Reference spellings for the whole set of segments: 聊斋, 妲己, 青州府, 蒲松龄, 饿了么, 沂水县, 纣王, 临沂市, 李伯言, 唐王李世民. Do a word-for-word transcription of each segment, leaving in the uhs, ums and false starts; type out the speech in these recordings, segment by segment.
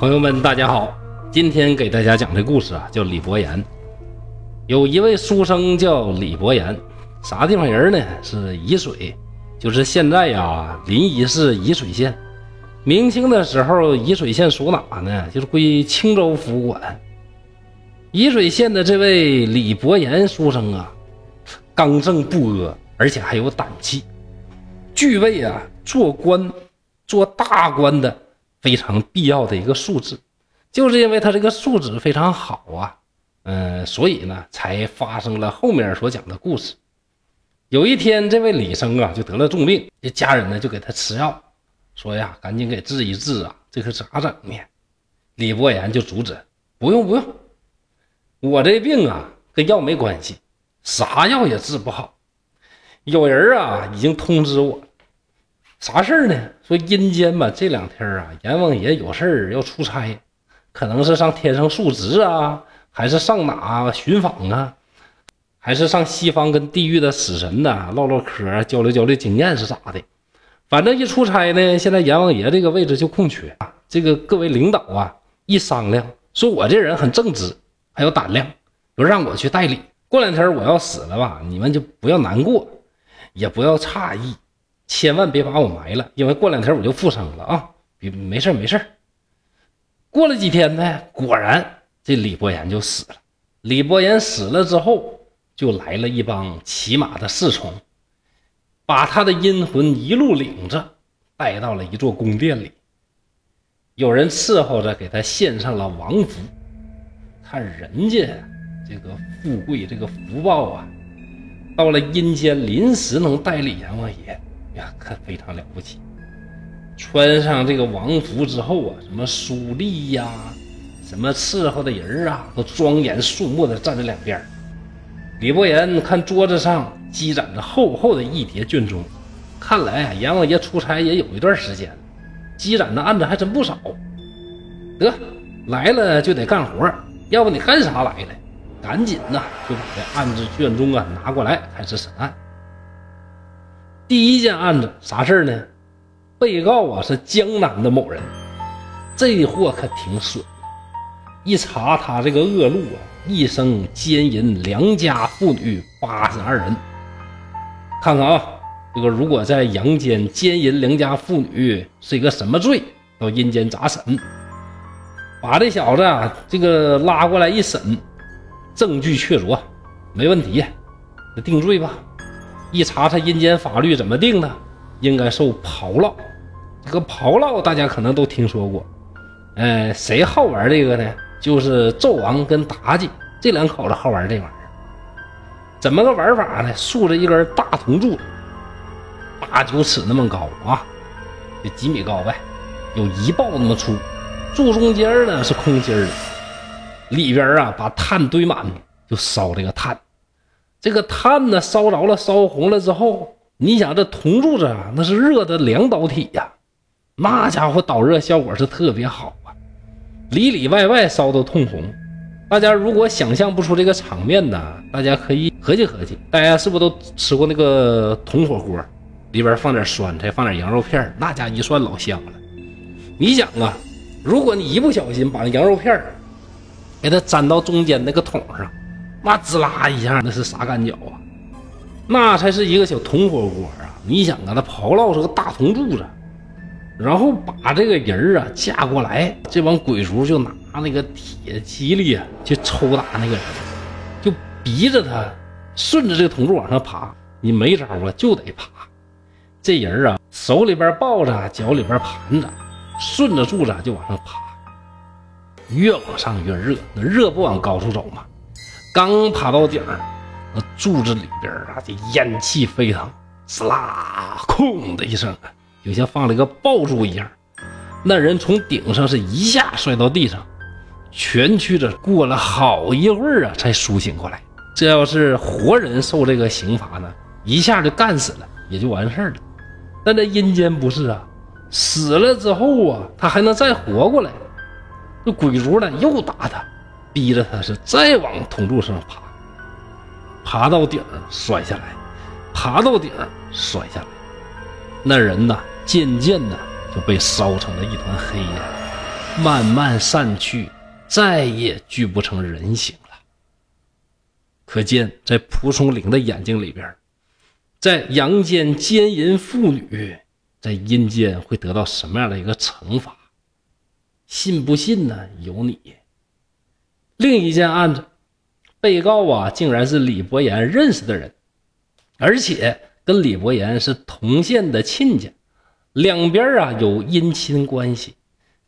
朋友们大家好，今天给大家讲这故事啊，叫李伯言。有一位书生叫李伯言，啥地方人呢？是沂水，就是现在呀、啊、临沂市沂水县。明清的时候，沂水县属哪呢？就是归青州府管。沂水县的这位李伯言书生啊，刚正不阿，而且还有胆气，具备啊做官做大官的非常必要的一个素质。就是因为他这个素质非常好啊，嗯、呃，所以呢才发生了后面所讲的故事。有一天，这位李生啊就得了重病，这家人呢就给他吃药，说呀赶紧给治一治啊，这可咋整呢？李伯言就阻止，不用不用，我这病啊跟药没关系，啥药也治不好。有人啊已经通知我，啥事儿呢？说阴间吧，这两天啊阎王爷有事儿要出差，可能是上天上述职啊，还是上哪寻访啊，还是上西方跟地狱的死神呐、啊、唠唠嗑，交流交流经验是咋的。反正一出差呢，现在阎王爷这个位置就空缺啊。这个各位领导啊一商量，说我这人很正直还有胆量，就让我去代理。过两天我要死了吧，你们就不要难过，也不要诧异，千万别把我埋了，因为过两天我就复生了啊！没事没事。过了几天呢，果然这李伯言就死了。李伯言死了之后，就来了一帮骑马的侍从，把他的阴魂一路领着带到了一座宫殿里。有人伺候着给他献上了王符。看人家这个富贵，这个福报啊，到了阴间临时能代理阎王爷呀，可非常了不起。穿上这个王服之后啊，什么书吏呀、啊、什么伺候的人啊，都庄严肃穆的站在两边。李伯言看桌子上积攒着厚厚的一叠卷宗，看来啊阎王爷出差也有一段时间，积攒的案子还真不少。得来了就得干活，要不你干啥来了？赶紧呐、啊，就把这案子卷宗啊拿过来，开始审案。第一件案子啥事呢？被告啊是江南的某人，这货可挺损。一查他这个恶路啊，一生奸淫良家妇女八十二人。看看啊，这个如果在阳间奸淫良家妇女是一个什么罪，到阴间咋审？把这小子啊这个拉过来一审，证据确凿，没问题，那定罪吧。一查查阴间法律怎么定的，应该受炮烙。这个炮烙大家可能都听说过，呃，谁好玩这个呢？就是纣王跟妲己这两口子好玩这玩意儿。怎么个玩法呢？竖着一根大铜柱，八九尺那么高啊，就几米高呗，有一抱那么粗。柱中间呢是空心的，里边啊把炭堆满，就烧这个炭。这个炭呢烧着了烧红了之后，你想这铜柱子啊那是热的两导体呀、啊，那家伙导热效果是特别好啊，里里外外烧都通红。大家如果想象不出这个场面呢，大家可以合计合计，大家是不是都吃过那个铜火锅，里边放点酸菜放点羊肉片，那家一涮老香了。你想啊，如果你一不小心把羊肉片给它粘到中间那个桶上，那滋啦一下那是啥感觉啊？那才是一个小铜火锅啊！你想啊，它刨烙是个大铜柱子，然后把这个人啊架过来，这帮鬼卒就拿那个铁激励啊去抽打那个人，就逼着他顺着这个铜柱往上爬。你没招啊，就得爬。这人啊手里边抱着，脚里边盘着，顺着柱子就往上爬，越往上越热，那热不往高处走嘛。刚爬到顶，那柱子里边啊，这烟气飞腾，呲啦，空的一声，就像放了一个爆竹一样。那人从顶上是一下摔到地上，蜷曲着，过了好一会儿啊，才苏醒过来。这要是活人受这个刑罚呢，一下就干死了，也就完事儿了。但这阴间不是啊。死了之后啊，他还能再活过来。这鬼卒呢又打他，逼着他是再往铜柱上爬，爬到顶摔下来，爬到顶摔下来。那人呢渐渐的就被烧成了一团黑烟，慢慢散去，再也聚不成人形了。可见在蒲松龄的眼睛里边，在阳间奸淫妇女，在阴间会得到什么样的一个惩罚？信不信呢？有你。另一件案子，被告啊竟然是李伯言认识的人，而且跟李伯言是同县的亲家，两边啊有姻亲关系。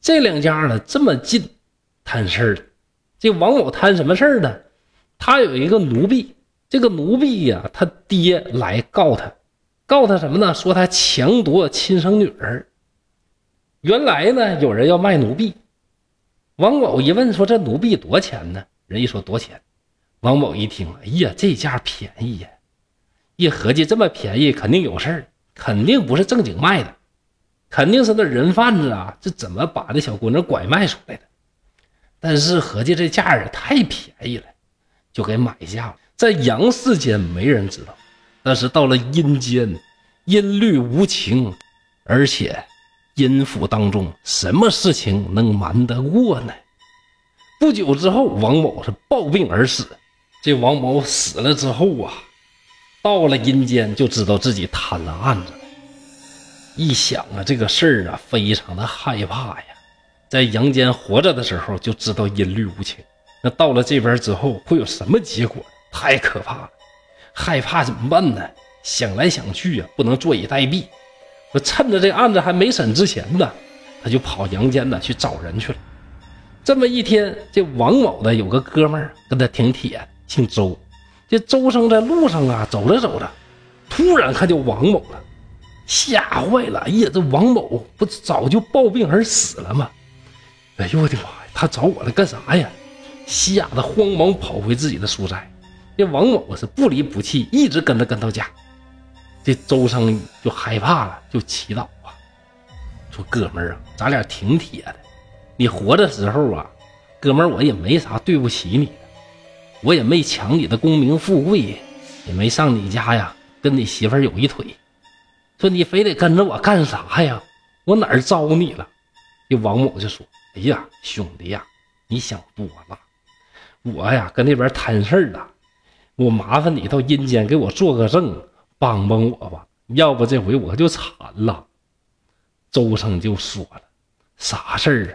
这两家呢这么近，贪事儿的。这王某贪什么事儿呢？他有一个奴婢，这个奴婢呀、啊，他爹来告他，告他什么呢？说他强夺亲生女儿。原来呢，有人要卖奴婢，王某一问说这奴婢多钱呢？人一说多钱，王某一听，哎呀，这价便宜呀！一合计这么便宜，肯定有事儿，肯定不是正经卖的。肯定是那人贩子啊，这怎么把这小姑娘拐卖出来的？但是合计这价也太便宜了，就给买下了。在阳世间没人知道，但是到了阴间，阴律无情，而且阴府当中什么事情能瞒得过呢？不久之后，王某是暴病而死。这王某死了之后啊，到了阴间就知道自己摊了案子。一想啊，这个事儿啊，非常的害怕呀。在阳间活着的时候就知道阴律无情，那到了这边之后会有什么结果？太可怕了！害怕怎么办呢？想来想去啊，不能坐以待毙。我趁着这案子还没审之前呢，他就跑阳间呢去找人去了。这么一天，这王某呢有个哥们儿跟他挺铁，姓周。这周生在路上啊走着走着，突然看见王某了。吓坏了！哎呀，这王某不早就暴病而死了吗？哎呦我的妈呀！他找我来干啥呀？吓得慌忙跑回自己的书斋。这王某是不离不弃，一直跟他跟到家。这周生就害怕了，就祈祷啊，说哥们儿啊，咱俩挺铁的，你活的时候啊，哥们儿我也没啥对不起你的，我也没抢你的功名富贵，也没上你家呀跟你媳妇儿有一腿。说你非得跟着我干啥呀？我哪儿招你了？这王某就说：“哎呀，兄弟呀，你想多了，我呀跟那边摊事儿了，我麻烦你到阴间给我做个证，帮帮我吧，要不这回我就惨了。”周生就说了：“啥事儿啊？”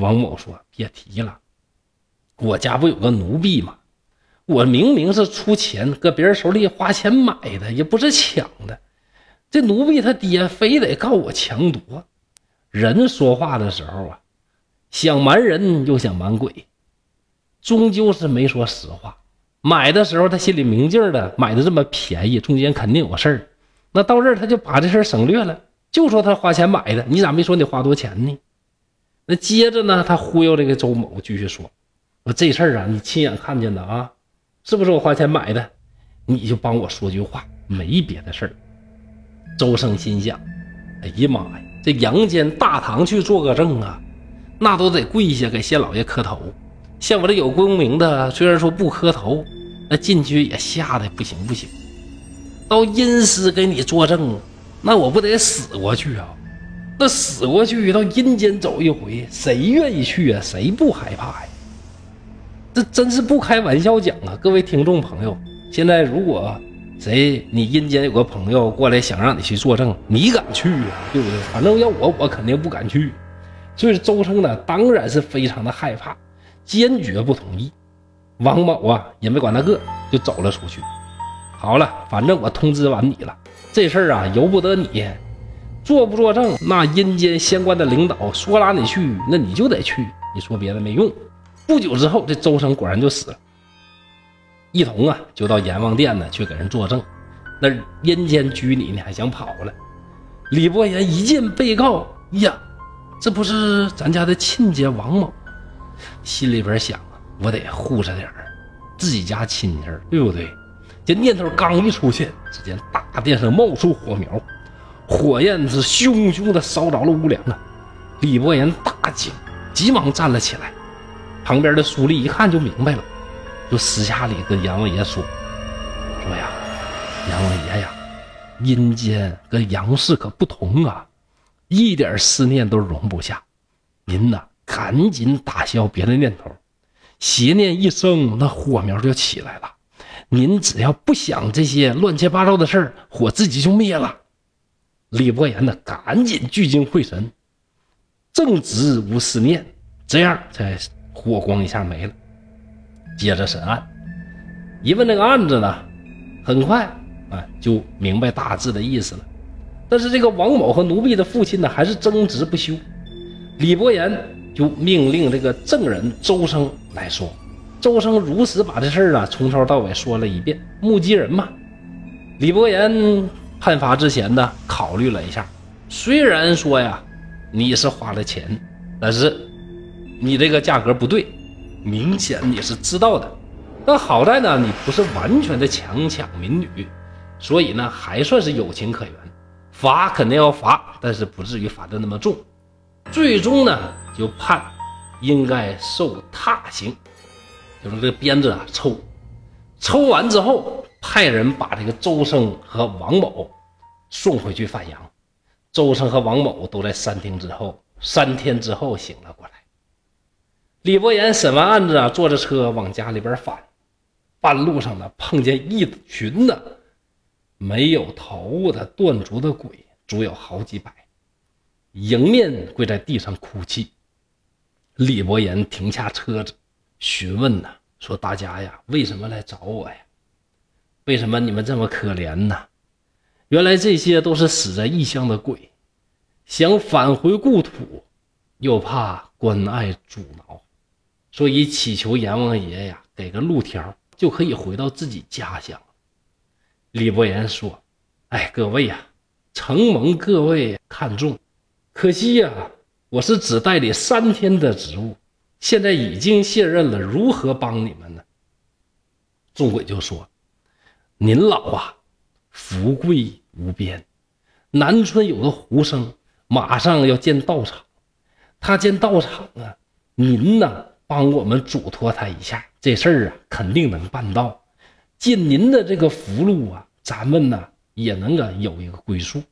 王某说：“别提了，我家不有个奴婢吗？我明明是出钱搁别人手里花钱买的，也不是抢的。”这奴婢他爹非得告我强夺。人说话的时候啊，想瞒人又想瞒鬼，终究是没说实话。买的时候他心里明镜的，买的这么便宜，中间肯定有事儿。那到这儿他就把这事儿省略了，就说他花钱买的，你咋没说你花多钱呢？那接着呢，他忽悠这个周某继续说：“我这事儿啊，你亲眼看见的啊，是不是我花钱买的？你就帮我说句话，没别的事儿。”周生心想：“哎呀妈呀，这阳间大堂去做个证啊，那都得跪下给谢老爷磕头。像我这有功名的，虽然说不磕头，那进去也吓得不行不行。到阴司给你作证，那我不得死过去啊？那死过去到阴间走一回，谁愿意去啊？谁不害怕呀？这真是不开玩笑讲啊！各位听众朋友，现在如果……”谁？你阴间有个朋友过来想让你去作证，你敢去啊？对不对？反正要我，我肯定不敢去。所以周生呢，当然是非常的害怕，坚决不同意。王某啊，也没管他个，就走了出去。好了，反正我通知完你了，这事儿啊，由不得你。做不作证，那阴间相关的领导说拉你去，那你就得去。你说别的没用。不久之后，这周生果然就死了。一同啊，就到阎王殿呢去给人作证。那阴间拘你，你还想跑了？李伯言一见被告，呀，这不是咱家的亲家王某？心里边想啊，我得护着点儿，自己家亲戚，对不对？这念头刚一出现，只见大殿上冒出火苗，火焰是汹汹的烧着了屋梁啊！李伯言大惊，急忙站了起来。旁边的苏丽一看就明白了。就私下里跟阎王爷说：“说呀，阎王爷呀，阴间跟阳世可不同啊，一点思念都容不下。您呐，赶紧打消别的念头，邪念一生，那火苗就起来了。您只要不想这些乱七八糟的事儿，火自己就灭了。李伯言呢，赶紧聚精会神，正直无思念，这样才火光一下没了。接着审案，一问这个案子呢，很快啊就明白大致的意思了。但是这个王某和奴婢的父亲呢，还是争执不休。李伯言就命令这个证人周生来说。周生如实把这事儿啊从头到尾说了一遍，目击人嘛。李伯言判罚之前呢，考虑了一下，虽然说呀你是花了钱，但是你这个价格不对，明显你是知道的，但好在呢你不是完全的强抢民女，所以呢还算是有情可原，罚肯定要罚，但是不至于罚的那么重。最终呢就判应该受踏刑，就是这个鞭子啊抽，抽完之后派人把这个周生和王某送回去范阳。周生和王某都在三天之后三天之后醒了过来。李伯言审完案子啊，坐着车往家里边返，半路上呢碰见一群的没有头物的断足的鬼，足有好几百，迎面跪在地上哭泣。李伯言停下车子询问呢、啊，说大家呀为什么来找我呀，为什么你们这么可怜呢？原来这些都是死在异乡的鬼，想返回故土又怕关隘阻挠，所以祈求阎王爷呀给个路条，就可以回到自己家乡。李伯言说，哎，各位呀，承蒙各位看重，可惜呀我是只代理三天的职务，现在已经卸任了，如何帮你们呢？众鬼就说，您老啊福贵无边，南村有个胡生马上要建道场，他建道场啊，您呢帮我们嘱托他一下，这事儿啊肯定能办到，借您的这个福禄啊，咱们呢也能够有一个归宿。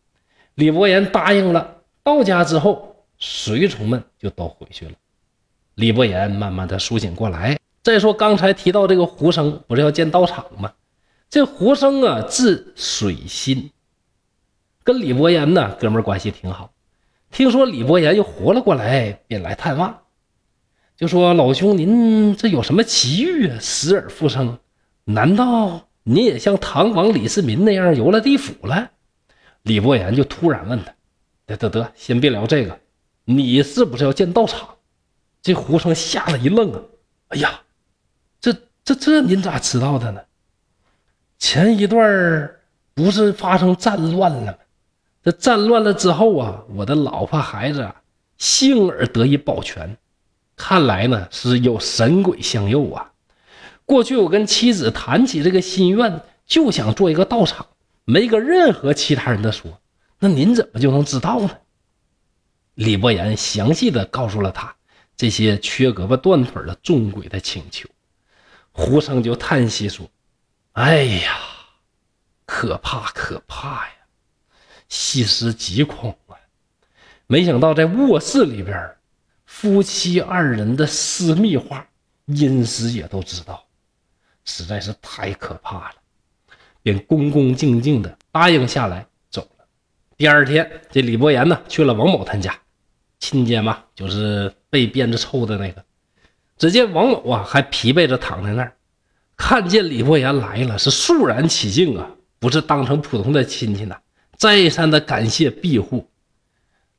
李伯言答应了，到家之后随从们就都回去了。李伯言慢慢的苏醒过来。再说刚才提到这个胡生不是要建道场吗？这胡生啊字水心，跟李伯言呢哥们儿关系挺好，听说李伯言又活了过来，便来探望，就说老兄您这有什么奇遇啊，死而复生，难道您也像唐王李世民那样游了地府了？李伯言就突然问他，得得得先别聊这个，你是不是要建道场？这胡生吓了一愣啊！哎呀，这这这您咋知道的呢？前一段不是发生战乱了吗？这战乱了之后啊，我的老婆孩子啊，幸而得以保全，看来呢是有神鬼相佑啊。过去我跟妻子谈起这个心愿，就想做一个道场，没跟任何其他人的说。那您怎么就能知道呢？李伯言详细的告诉了他这些缺胳膊断腿的众鬼的请求。胡生就叹息说，哎呀，可怕可怕呀，细思极恐啊，没想到在卧室里边夫妻二人的私密话阴司也都知道，实在是太可怕了，便恭恭敬敬的答应下来走了。第二天这李伯言呢去了王某他家，亲家嘛，就是被鞭子抽的那个。只见王某啊还疲惫着躺在那儿，看见李伯言来了是肃然起敬啊，不是当成普通的亲戚呢，再三的感谢庇护。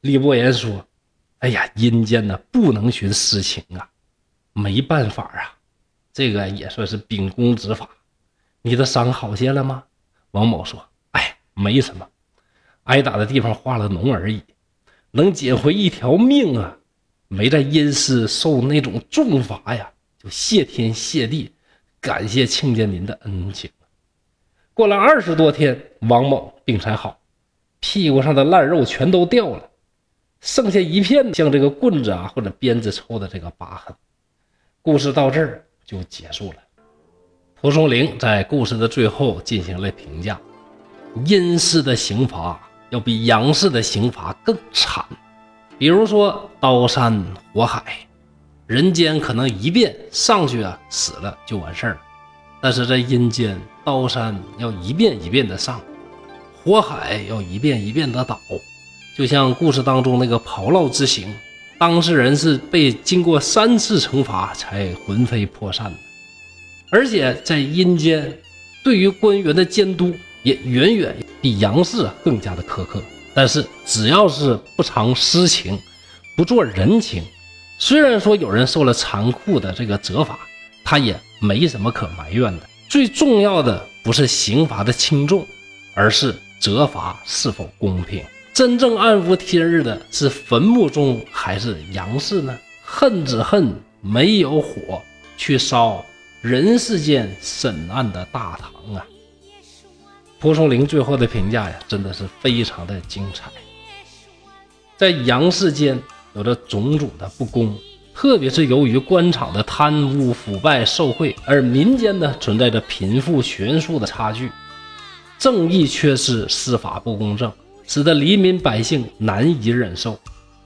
李伯言说，哎呀，阴间呢不能徇私情啊，没办法啊，这个也算是秉公执法。你的伤好些了吗？王某说，哎，没什么，挨打的地方化了脓而已，能捡回一条命啊，没在阴司受那种重罚呀，就谢天谢地，感谢亲家您的恩情。过了二十多天，王某病才好，屁股上的烂肉全都掉了，剩下一片像这个棍子啊或者鞭子抽的这个疤痕。故事到这儿就结束了。蒲松龄在故事的最后进行了评价，阴司的刑罚要比阳世的刑罚更惨，比如说刀山火海，人间可能一变上去啊，死了就完事儿了，但是在阴间刀山要一遍一遍的上，火海要一遍一遍的倒，就像故事当中那个炮烙之刑，当事人是被经过三次惩罚才魂飞魄散的。而且在阴间对于官员的监督也远远比阳世更加的苛刻，但是只要是不藏私情，不做人情，虽然说有人受了残酷的这个责罚，他也没什么可埋怨的。最重要的不是刑罚的轻重，而是责罚是否公平。真正暗无天日的是坟墓中还是阳世呢？恨只恨没有火去烧人世间审案的大堂啊！蒲松龄最后的评价呀，真的是非常的精彩。在阳世间有着种种的不公，特别是由于官场的贪污腐败受贿，而民间呢存在着贫富悬殊的差距，正义缺失，司法不公正，使得黎民百姓难以忍受。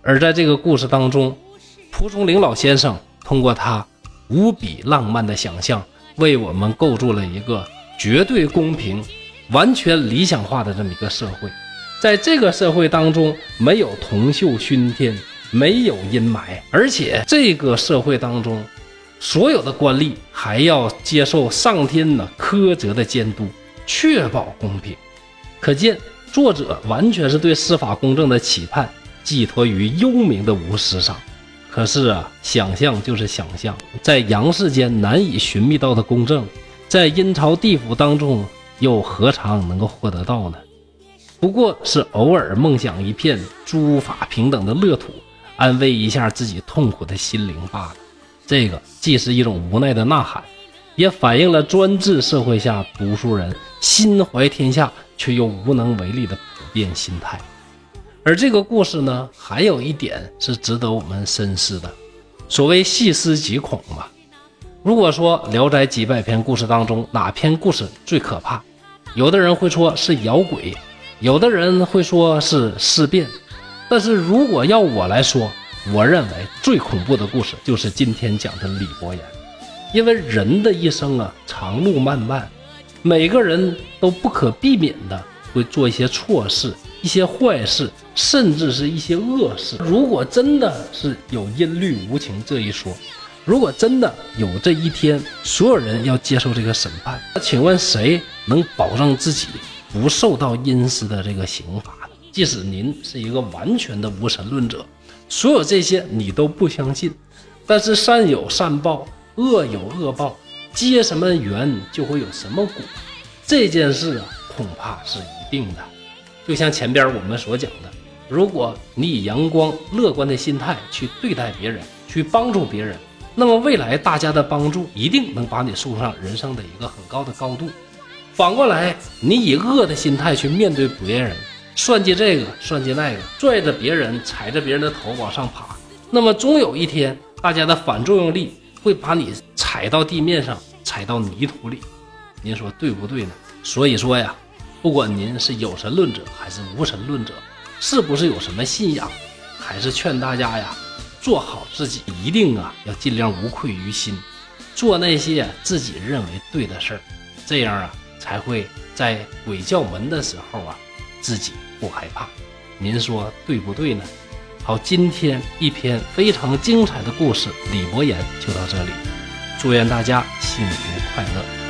而在这个故事当中，蒲松龄老先生通过他无比浪漫的想象，为我们构筑了一个绝对公平、完全理想化的这么一个社会。在这个社会当中，没有铜臭熏天，没有阴霾，而且这个社会当中所有的官吏还要接受上天的苛责的监督，确保公平。可见作者完全是对司法公正的期盼寄托于幽冥的无私上。可是啊，想象就是想象，在阳世间难以寻觅到的公正，在阴曹地府当中又何尝能够获得到呢？不过是偶尔梦想一片诸法平等的乐土，安慰一下自己痛苦的心灵罢了。这个既是一种无奈的呐喊，也反映了专制社会下读书人心怀天下却又无能为力的普遍心态。而这个故事呢，还有一点是值得我们深思的，所谓细思极恐嘛。如果说《聊斋》几百篇故事当中哪篇故事最可怕，有的人会说是咬鬼，有的人会说是尸变，但是如果要我来说，我认为最恐怖的故事就是今天讲的李伯言。因为人的一生啊，长路漫漫，每个人都不可避免的会做一些错事，一些坏事，甚至是一些恶事。如果真的是有音律无情这一说，如果真的有这一天，所有人要接受这个审判，那请问谁能保证自己不受到阴司的这个刑罚呢？即使您是一个完全的无神论者，所有这些你都不相信，但是善有善报，恶有恶报，结什么缘就会有什么果，这件事啊，恐怕是一定的。就像前边我们所讲的，如果你以阳光乐观的心态去对待别人，去帮助别人，那么未来大家的帮助一定能把你送上人生的一个很高的高度。反过来，你以恶的心态去面对别人，算计这个算计那个，拽着别人踩着别人的头往上爬，那么终有一天大家的反作用力会把你踩到地面上，踩到泥土里，您说对不对呢？所以说呀，不管您是有神论者还是无神论者，是不是有什么信仰，还是劝大家呀，做好自己，一定啊要尽量无愧于心，做那些自己认为对的事儿，这样啊才会在鬼叫门的时候啊，自己不害怕。您说对不对呢？好，今天一篇非常精彩的故事《李伯言》就到这里，祝愿大家幸福快乐。